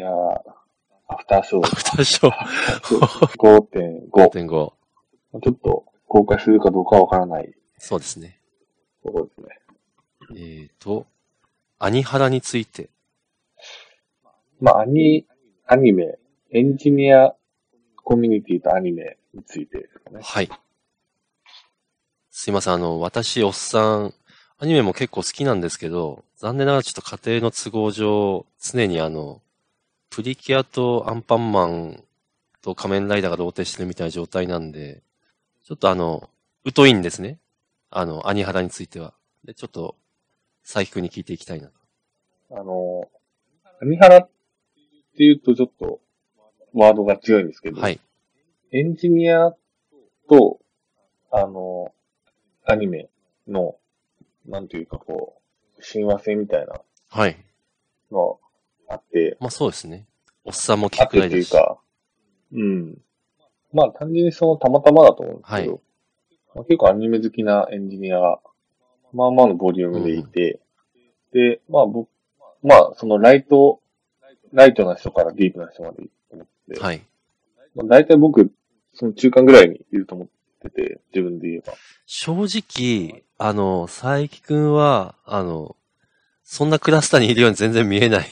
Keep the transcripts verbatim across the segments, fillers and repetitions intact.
いやー、アフターショー。アフターショー。ごてんご。ごてんご。ちょっと公開するかどうかはわからない。そうですね。そうですね。えっ、ー、と、アニハラについて。まあ、アニ、アニメ、エンジニアコミュニティとアニメについてですかね。はい。すいません、あの、私、おっさん、アニメも結構好きなんですけど、残念ながらちょっと家庭の都合上、常にあの、プリキュアとアンパンマンと仮面ライダーが同定してるみたいな状態なんで、ちょっとあの、疎いんですね。あの、アニハラについては。で、ちょっと、佐伯くんに聞いていきたいな。あの、アニハラっていうとちょっと、ワードが強いんですけど、はい。エンジニアと、あの、アニメの、なんていうかこう、親和性みたいな。はい。のあって。まあそうですね。おっさんも聞くぐらいですし。あってというか、うん。まあ単純にそのたまたまだと思うんですけど、はい、まあ、結構アニメ好きなエンジニアが、まあまあのボリュームでいて、うん、で、まあ僕、まあそのライト、ライトな人からディープな人までいると思って。はい。まあ大体僕、その中間ぐらいにいると思ってて、自分で言えば。正直、あの、佐伯くんは、あの、そんなクラスターにいるように全然見えない。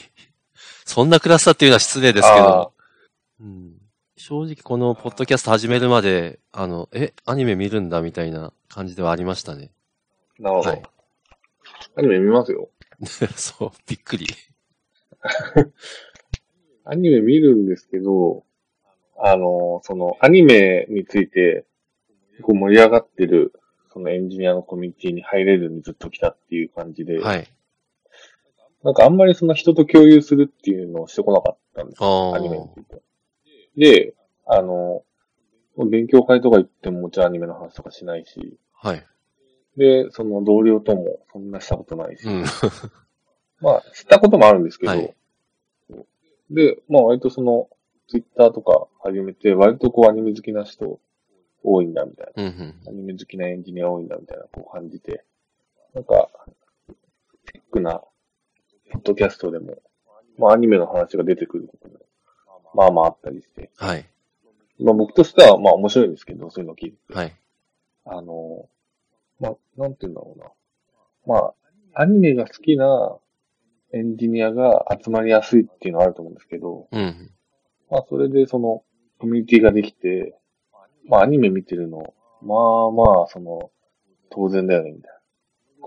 そんなクラスターっていうのは失礼ですけど、うん、正直このポッドキャスト始めるまで、あの、え、アニメ見るんだみたいな感じではありましたね。なるほど。はい、アニメ見ますよ。そう、びっくり。アニメ見るんですけど、あの、その、アニメについて、結構盛り上がってる、そのエンジニアのコミュニティに入れるにずっと来たっていう感じで、はい、なんかあんまりその人と共有するっていうのをしてこなかったんですよ、アニメについて。で、あの、勉強会とか行ってももちろんアニメの話とかしないし、はい、で、その同僚ともそんなしたことないし、うん、まあ、したこともあるんですけど、はい、で、まあ割とその、ツイッターとか始めて、割とこうアニメ好きな人、多いんだみたいな、うんうんうん。アニメ好きなエンジニア多いんだみたいな、こう感じて。なんか、テックな、ポッドキャストでも、まあアニメの話が出てくることも、まあまああったりして。はい。まあ僕としては、まあ面白いんですけど、そういうの聞いて。はい。あの、まあ、なんて言うんだろうな。まあ、アニメが好きなエンジニアが集まりやすいっていうのはあると思うんですけど、うんうん、まあそれでその、コミュニティができて、まあアニメ見てるの、まあまあ、その、当然だよね、みたいな。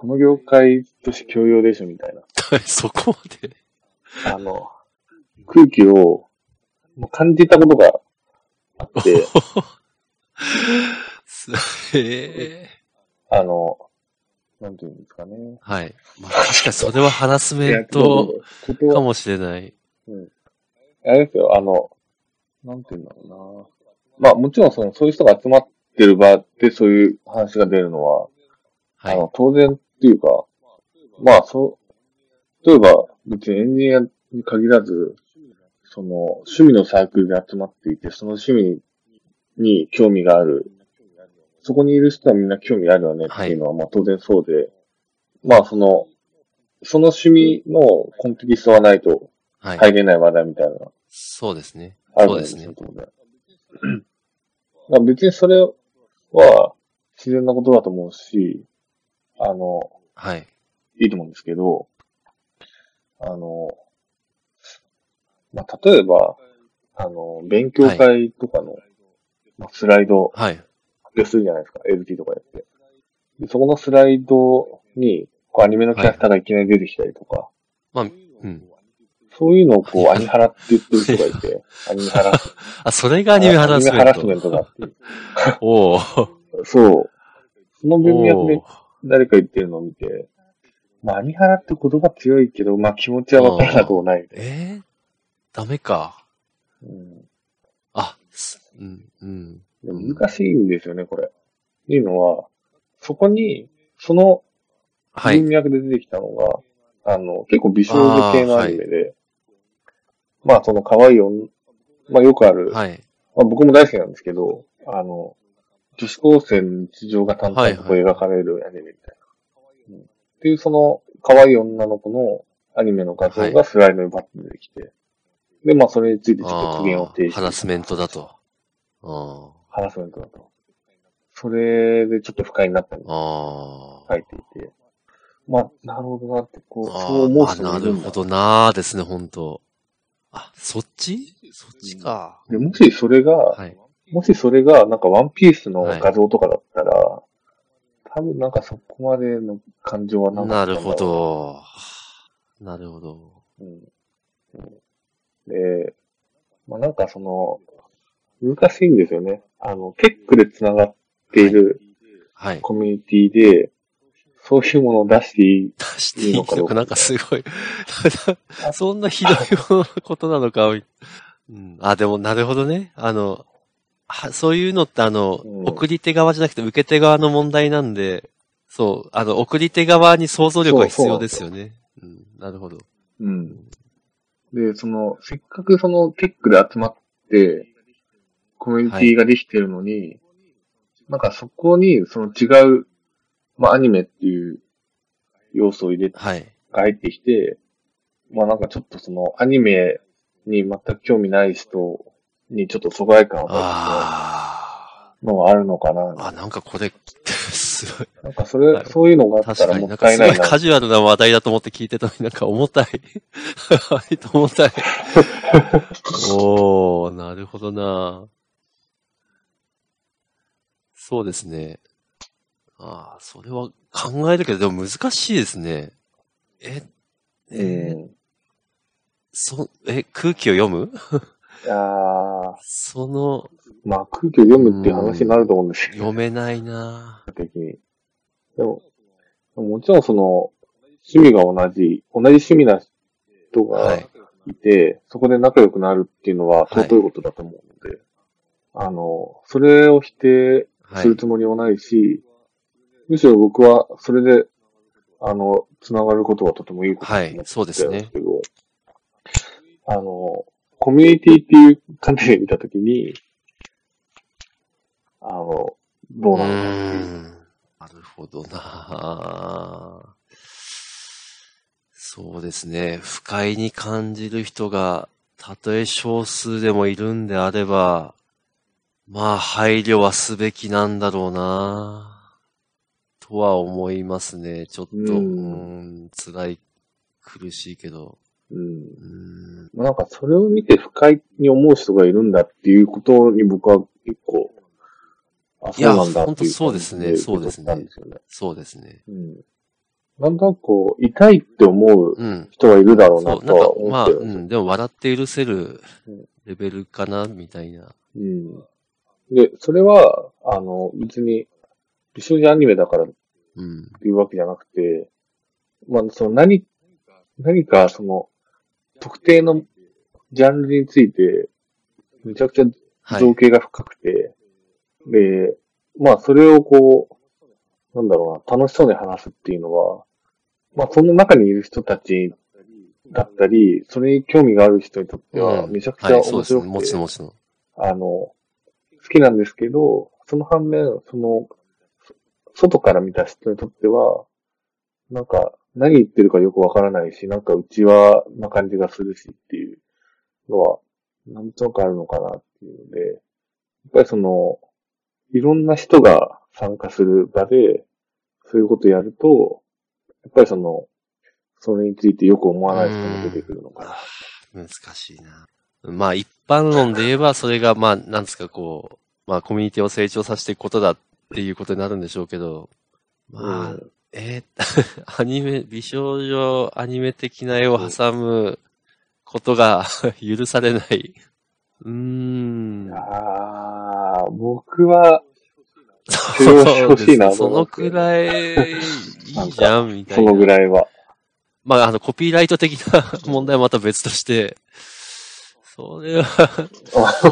この業界として教養でしょ、みたいな。そこまであの、空気を感じたことがあって、えー、あの、なんていうんですかね。はい。まあ、確かにそれはハラスメントかもしれない。うん。あれですよ、あの、なんていうんだろうな。まあもちろんそのそういう人が集まってる場でそういう話が出るのは、はい、あの当然っていうか、まあそう、例えば別にエンジニアに限らず、その趣味のサークルで集まっていて、その趣味に興味がある、そこにいる人はみんな興味あるよねっていうのはまあ当然そうで、はい、まあその、その趣味のコンテキストがないと入れない話題みたいな、はい、そうですね。あるんですよ。別にそれは自然なことだと思うし、あの、はい。いいと思うんですけど、あの、まあ、例えば、あの、勉強会とかの、はい、まあ、スライド、はい。するじゃないですか、エルティー とかやって。でそこのスライドに、こう、アニメのキャラクターがいきなり出てきたりとか、はい、まあ、うん。そういうのをこう、アニハラって言ってる人がいて、アニハラ。あ、それがアニメハラスメント。アニメハラスメントだっていう。おぉ。そう。その文脈で誰か言ってるのを見て、まあ、アニハラって言葉強いけど、まあ気持ちはわからなくもない。えー、ダメか。うん。あ、うん、うん。難しいんですよね、これ。っていうのは、そこに、その文脈で出てきたのが、はい、あの、結構美少女系のアニメで、はい、まあその可愛い女、まあよくある、はい、まあ僕も大好きなんですけど、あの、女子高生の日常が淡々と描かれるアニメみたいな。はいはい、うん、っていうその可愛い女の子のアニメの画像がスライドにバッと出てきて、で、まあ、それについてちょっと苦言を呈して。ハラスメントだと。あハラスメントだと。それでちょっと不快になったのを書いていて。まあ、なるほどなって、こう、そう思う人もいるんだ。なるほどなーですね、本当。あ、そっちそっちか。で、もしそれが、はい、もしそれが、なんかワンピースの画像とかだったら、はい、多分なんかそこまでの感情はなかった。なるほど。なるほど。うん。で、まあなんかその、難しいんですよね。あの、テックで繋がっている、はい、コミュニティで、はいそういうものを出していいのかどうか。なんかすごい。そんなひどいことなのか。うん、あ、でもなるほどね。あの、そういうのってあの、うん、送り手側じゃなくて受け手側の問題なんで、そう、あの、送り手側に想像力が必要ですよね。そうそう な, んようん、なるほど。うん。で、その、せっかくそのテックで集まって、コミュニティができてるのに、はい、なんかそこにその違う、まあアニメっていう要素を入れて、はい、入ってきて、まあなんかちょっとそのアニメに全く興味ない人にちょっと疎外感を出すのがあるのかな。あ、なんかこれ、すごい。なんかそれ、そういうのがあったらもったいないな。確かになんかすごいカジュアルな話題だと思って聞いてたのになんか重たい。割と重たい。おー、なるほどな。そうですね。ああ、それは考えるけど、でも難しいですね。え、えーうん、そ、え、空気を読むああ。その、まあ空気を読むっていう話になると思うんですけど、ねうん。読めないなぁ。でも、もちろんその、趣味が同じ、同じ趣味な人がいて、はい、そこで仲良くなるっていうのは尊いことだと思うので、はい、あの、それを否定するつもりはないし、はいむしろ僕はそれであのつながることはとてもいいことなんですけど、はい、そうですね。あのコミュニティっていう観点で見たときに、あのどうなのか。なるほどな。そうですね。不快に感じる人がたとえ少数でもいるんであれば、まあ配慮はすべきなんだろうな。とは思いますね。ちょっと、うん、辛い、苦しいけど、うんうん。なんかそれを見て不快に思う人がいるんだっていうことに僕は結構、あ、そうなんだっていう感じで。いや、本当そうですね。そうですね。そうですね。うん、なんだかこう、痛いって思う人がいるだろうなとは思ってる、うん。まあ、うん、でも笑って許せるレベルかな、みたいな。うん。で、それは、あの、別に、美少女アニメだからっていうわけじゃなくて、うん、まあその何、何かその特定のジャンルについてめちゃくちゃ造形が深くて、はい、で、まあそれをこう、なんだろうな、楽しそうに話すっていうのは、まあその中にいる人たちだったり、それに興味がある人にとってはめちゃくちゃ面白くて、うんはいね、もちもちのあの、好きなんですけど、その反面、その、外から見た人にとっては、なんか何言ってるかよくわからないし、なんか内輪な感じがするしっていうのは、なんとなくあるのかなっていうので、やっぱりその、いろんな人が参加する場で、そういうことをやると、やっぱりその、それについてよく思わない人も出てくるのかな。難しいな。まあ一般論で言えば、それがまあ、なんですかこう、まあコミュニティを成長させていくことだ。っていうことになるんでしょうけど、まあ、うん、えー、アニメ、美少女アニメ的な絵を挟むことが許されない。うーん。ああ、僕は、そうですね。そのくらいいいじゃん、んみたいな。そのぐらいは。まあ、あの、コピーライト的な問題はまた別として、それは、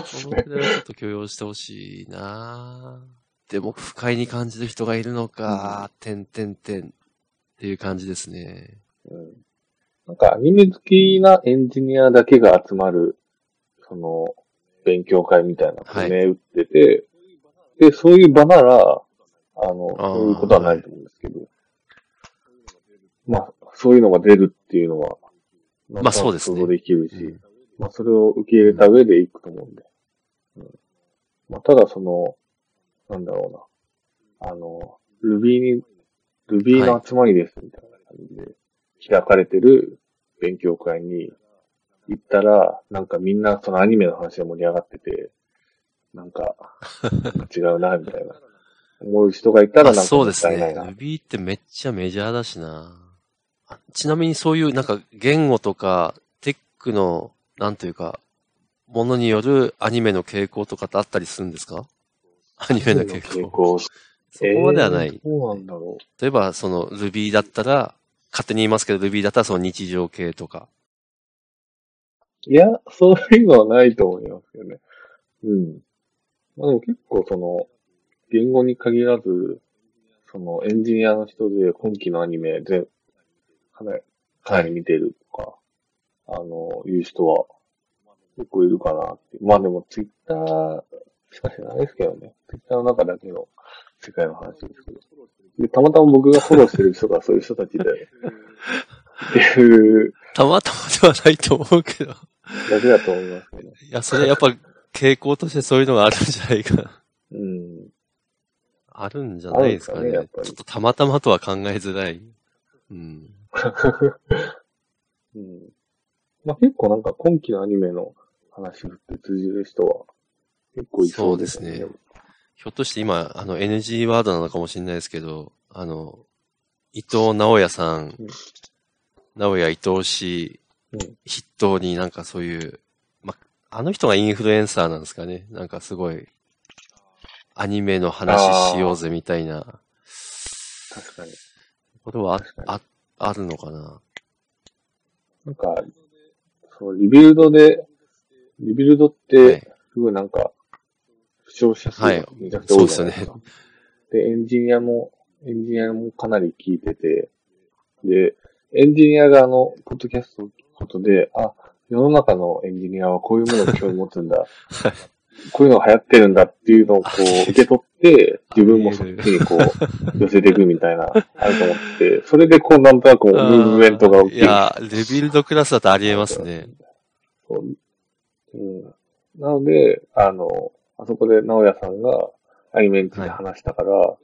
そのくらいはちょっと許容してほしいなぁ。でも不快に感じる人がいるのか、てんてんてんっていう感じですね、うん。なんかアニメ好きなエンジニアだけが集まる、その、勉強会みたいなのをね、打ってて、はい、で、そういう場なら、あの、そういうことはないと思うんですけど、はい、まあ、そういうのが出るっていうのは、まあそうですね。想像できるし、まあ、それを受け入れた上で行くと思うんで。うん。まあ、ただその、なんだろうな。あの、Ruby に、Ruby の集まりですみたいな感じで、開かれてる勉強会に行ったら、なんかみんなそのアニメの話で盛り上がってて、なんか、違うな、みたいな。思う人がいたらなんかそうですね。Ruby ってめっちゃメジャーだしな。ちなみにそういうなんか言語とかテックのなんというかものによるアニメの傾向とかってあったりするんですか？アニメの傾向。傾向そこまではない。えー、そうなんだろう。例えばその Ruby だったら勝手に言いますけど Ruby だったらその日常系とか。いや、そういうのはないと思いますよね。うん。まあでも結構その言語に限らずそのエンジニアの人で今期のアニメ全かなり、かなり見てるとか、はい、あの、いう人は、結構いるかなって。まあでも、ツイッターしかしないですけどね。ツイッターの中だけの世界の話ですけど。で、たまたま僕がフォローしてる人がそういう人たちで、っていう。たまたまではないと思うけど。だけだと思いますけど、ね。いや、それやっぱ傾向としてそういうのがあるんじゃないかな。うん。あるんじゃないですかね。かねちょっとたまたまとは考えづらい。うん。うん、まあ結構なんか今期のアニメの話って通じる人は結構いそうですね。そうですね。ひょっとして今あの エヌジー ワードなのかもしれないですけど、あの伊藤直哉さん、うん、直哉伊藤氏、うん、筆頭になんかそういう、まあ、あの人がインフルエンサーなんですかね。なんかすごいアニメの話しようぜみたいな。確かに。これはあっあるのかな。なんか、そう、リビルドで、リビルドって、すごいなんか、負傷者数がめちゃくちゃ多いじゃないですか。はい、そうですよね。で、エンジニアも、エンジニアもかなり聞いてて、で、エンジニアがあの、ポッドキャストのことで、あ、世の中のエンジニアはこういうものに興味持つんだ。はい、こういうのが流行ってるんだっていうのをこう受け取って、自分もそっちにこう寄せていくみたいな、あると思って、それでこうなんとなくムーブメントが起きる。いや、レビルドクラスだとありえますね。そう、うん、なので、あの、あそこで直哉さんがアニメについて話したから、はい、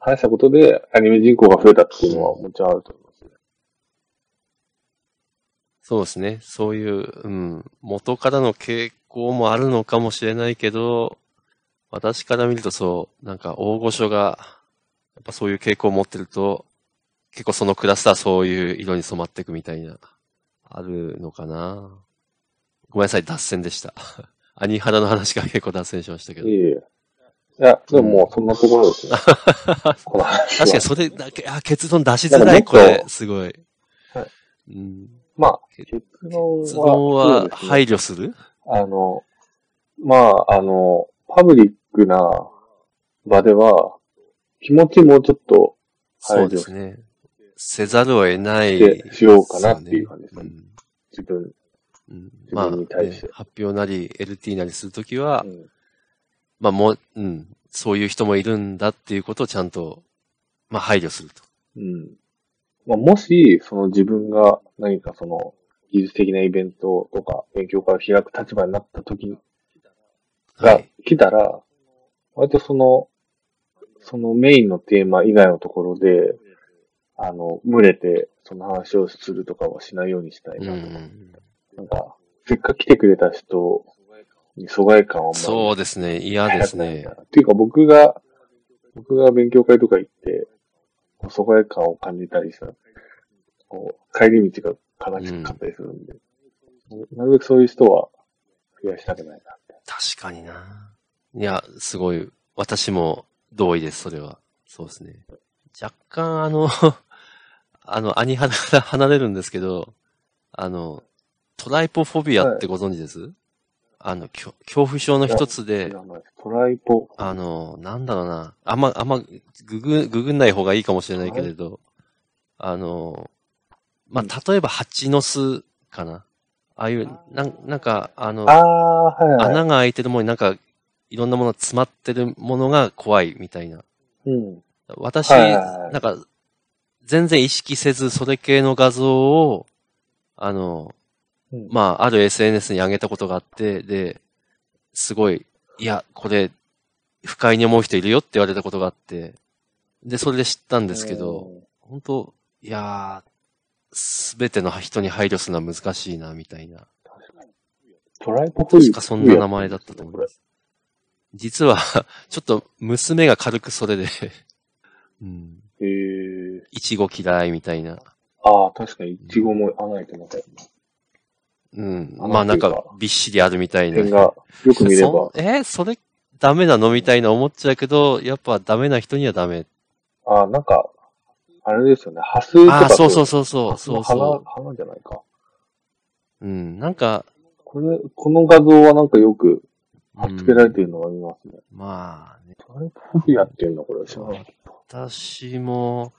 話したことでアニメ人口が増えたっていうのはもちろんあると思います。そうですね。そういう、うん、元からの経こうもあるのかもしれないけど、私から見るとそう、なんか大御所が、やっぱそういう傾向を持ってると、結構そのクラスターそういう色に染まっていくみたいな、あるのかな。ごめんなさい、脱線でした。アニハラの話が結構脱線しましたけど。いえいえ。いや、でももうそんなところですよ。この話確かにそれだけ、あ、結論出しづらい、これ、すごい。はい、うん、まあ、結論は、結論は配慮する？あの、まあ、あの、パブリックな場では、気持ちもうちょっと、そうですね。せざるを得ない、ね。しようかなっていう感じですね。うん、自分、うん、自分に対して。まあね、発表なり、エルティー なりするときは、うん、まあもう、うん、そういう人もいるんだっていうことをちゃんと、まあ配慮すると。うん。まあもし、その自分が何かその、技術的なイベントとか勉強会を開く立場になった時が来たら、はい、割とその、そのメインのテーマ以外のところで、あの、群れてその話をするとかはしないようにしたいなとか、うん、なんか、せっかく来てくれた人に疎外感を持って。そうですね、嫌ですね。っていうか僕が、僕が勉強会とか行って、疎外感を感じたりしたら、こう、帰り道が悲しかったりするんで、うん、なるべくそういう人は増やしたくないなって。確かにな。いや、すごい、私も同意です、それは。そうですね。若干、あの、あの、アニハラから離れるんですけど、あの、トライポフォビアってご存知です？はい、あの、恐怖症の一つで、トライポ。あの、なんだろうな、あんま、あんま、ググ、ググんない方がいいかもしれないけれど、はい、あの、まあ、例えば、蜂の巣かな。ああいう、なん、なんか、あの、あはいはい、穴が開いてるものになんか、いろんなものが詰まってるものが怖いみたいな。うん、私、はいはい、なんか、全然意識せず、それ系の画像を、あの、うん、まあ、ある エスエヌエス に上げたことがあって、で、すごい、いや、これ、不快に思う人いるよって言われたことがあって、で、それで知ったんですけど、本当いやー、すべての人に配慮するのは難しいな、みたいな。トライポフィー。確かそんな名前だったと思います。実は、ちょっと娘が軽くそれで、うん。えー。いちご嫌いみたいな。ああ、確かにいちごも穴開いてなかった。うん。まあなんか、びっしりあるみたいな。がよく見れば。えー、それダメなのみたいな思っちゃうけど、やっぱダメな人にはダメ。ああ、なんか、あれですよね。ハスとか。ああ、そうそうそうそう。そうそう。花、花じゃないか。うん、なんか、これ、この画像はなんかよく、貼っ付けられているのがありますね。うん、まあね。トライポフィアっていうのこれ知らなかった。私も、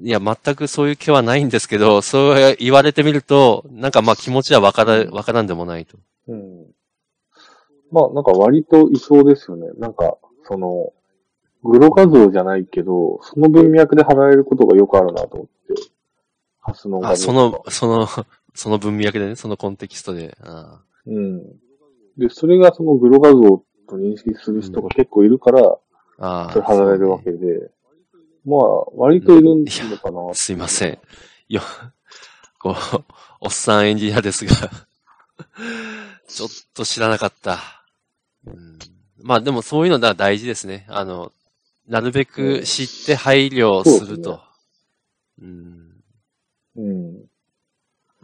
いや、全くそういう気はないんですけど、そう言われてみると、なんかまあ気持ちはわから、わからんでもないと。うん。まあなんか割といそうですよね。なんか、その、グロ画像じゃないけど、その文脈で貼られることがよくあるなと思って。ハスの画像。あ、その、その、その文脈でね、そのコンテキストで。ああうん。で、それがそのグロ画像と認識する人が結構いるから、うん、あそれ貼られるわけで、ね、まあ、割といるんじゃないかな、うん。すいません。よ、こう、おっさんエンジニアですが、ちょっと知らなかった。うん、まあでもそういうのが大事ですね。あの、なるべく知って配慮すると。うん。うん。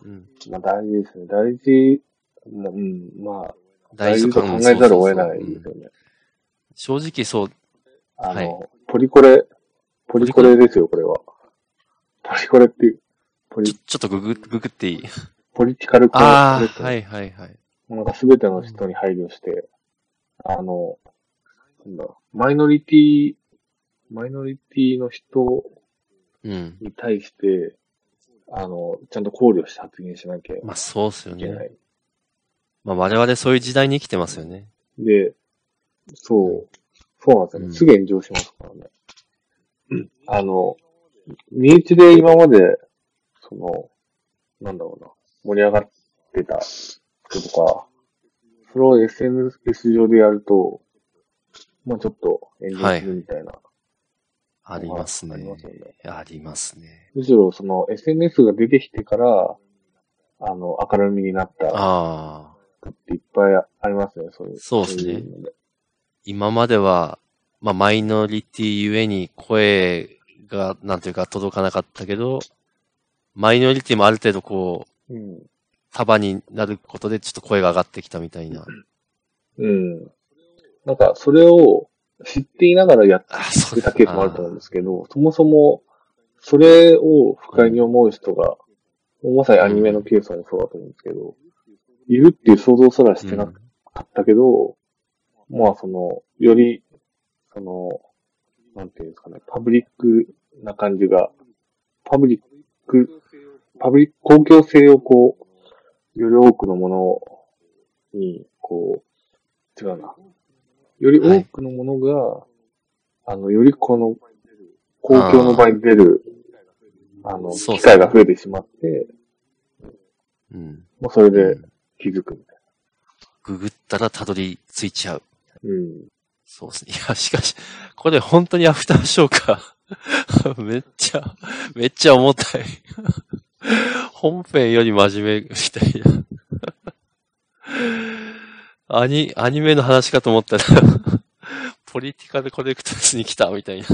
うん。まあ大事ですね。大事。うん、まあ、大事と考えざるを得ないですよね。そうそうそううん、正直そう。あの、はい、ポリコレ、ポリコレですよ、これは。ポリコレっていう。ポリちょ、ちょっとググ、ググっていいポリティカルコレクト。ああ、はいはいはい。なんかすべての人に配慮して、うん、あの、なんだ、マイノリティ、マイノリティの人に対して、うん、あの、ちゃんと考慮して発言しなきゃいけない。まあそうですよね。まあ、我々そういう時代に生きてますよね。で、そう、そうなんですよね。うん、すぐ炎上しますからね。うん、あの、身内で今まで、その、なんだろうな、盛り上がってた人とか、それを エスエヌエス 上でやると、まあちょっと炎上するみたいな。はい、ありますね。ありますよね。ありますね。むしろその エスエヌエス が出てきてから、あの、明るみになった。ああ。っていっぱいありますね、そういう。そうですね。今までは、まあ、マイノリティゆえに声が、なんていうか届かなかったけど、マイノリティもある程度こう、うん、束になることでちょっと声が上がってきたみたいな。うん。なんか、それを知っていながらやってたケースもあると思うんですけど、そもそも、それを不快に思う人が、うん、まさにアニメのケースもそうだと思うんですけど、いるっていう想像すらしてなかったけど、うん、まあその、より、その、なんていうんですかね、パブリックな感じが、パブリック、パブリック、公共性をこう、より多くのものに、こう、違うな。より多くのものが、はい、あの、よりこの、公共の場に出る、あ, あの、機会が増えてしまって、うん。もうそれで、うん気づくみたいな。ググったらたどり着いちゃう。うん。そうですね。いや、しかし、これ本当にアフターショーか。めっちゃ、めっちゃ重たい。本編より真面目みたいな。アニ、アニメの話かと思ったら、ポリティカルコレクトスに来たみたいな。